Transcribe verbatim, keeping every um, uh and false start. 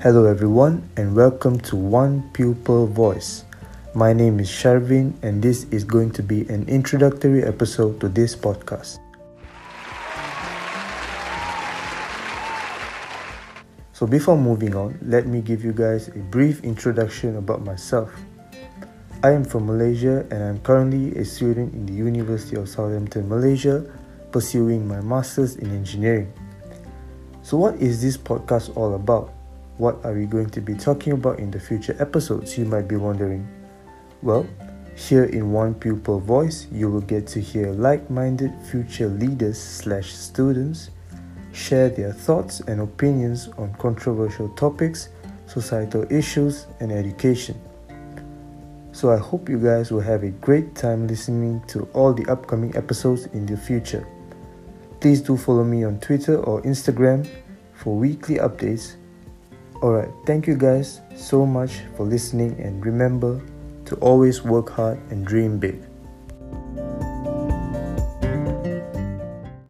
Hello everyone and welcome to One Pupil Voice. My name is Sharvin and this is going to be an introductory episode to this podcast. So before moving on, let me give you guys a brief introduction about myself. I am from Malaysia and I'm currently a student in the University of Southampton, Malaysia, pursuing my Masters in Engineering. So what is this podcast all about? What are we going to be talking about in the future episodes, you might be wondering? Well, here in One Pupil Voice, you will get to hear like-minded future leaders slash students share their thoughts and opinions on controversial topics, societal issues, and education. So I hope you guys will have a great time listening to all the upcoming episodes in the future. Please do follow me on Twitter or Instagram for weekly updates. Alright, thank you guys so much for listening and remember to always work hard and dream big.